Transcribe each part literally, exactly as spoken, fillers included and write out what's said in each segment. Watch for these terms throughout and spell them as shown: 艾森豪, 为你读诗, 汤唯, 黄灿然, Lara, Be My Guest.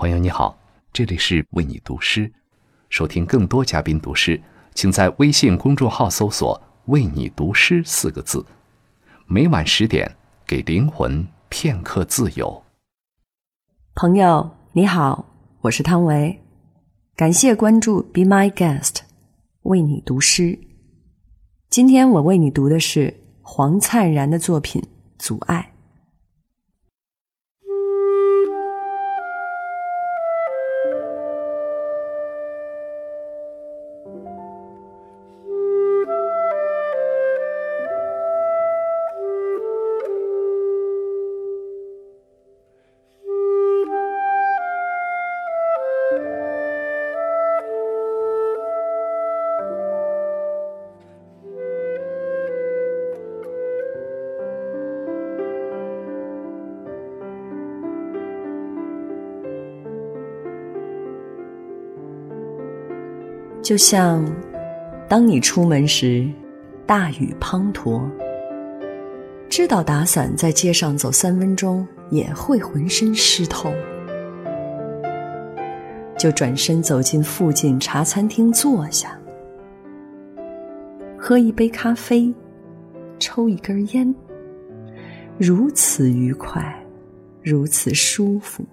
朋友你好，这里是为你读诗。收听更多嘉宾读诗，请在微信公众号搜索为你读诗四个字。每晚十点，给灵魂片刻自由。朋友你好，我是汤唯，感谢关注 Be My Guest 为你读诗。今天我为你读的是黄灿然的作品《阻碍》。就像当你出门时大雨滂沱，知道打伞在街上走三分钟也会浑身湿透，就转身走进附近茶餐厅坐下，喝一杯咖啡，抽一根烟，如此愉快，如此舒服。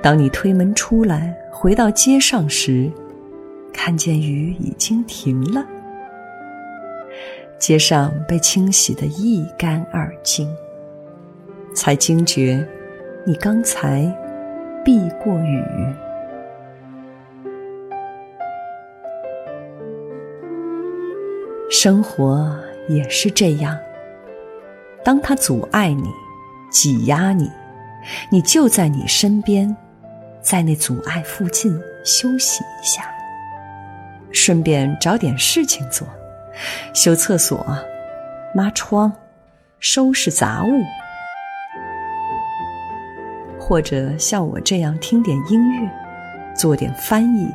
当你推门出来回到街上时，看见雨已经停了，街上被清洗得一干二净，才惊觉你刚才避过雨。生活也是这样，当它阻碍你，挤压你，你就在你身边，在那阻碍附近休息一下，顺便找点事情做，修厕所，抹窗，收拾杂物，或者像我这样听点音乐，做点翻译，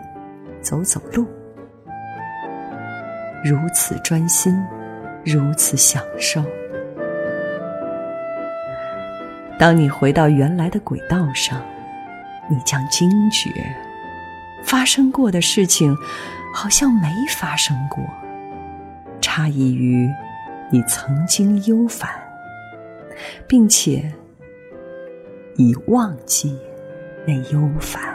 走走路，如此专心，如此享受。当你回到原来的轨道上，你将惊觉发生过的事情好像没发生过，诧异于你曾经忧烦，并且已忘记那忧烦。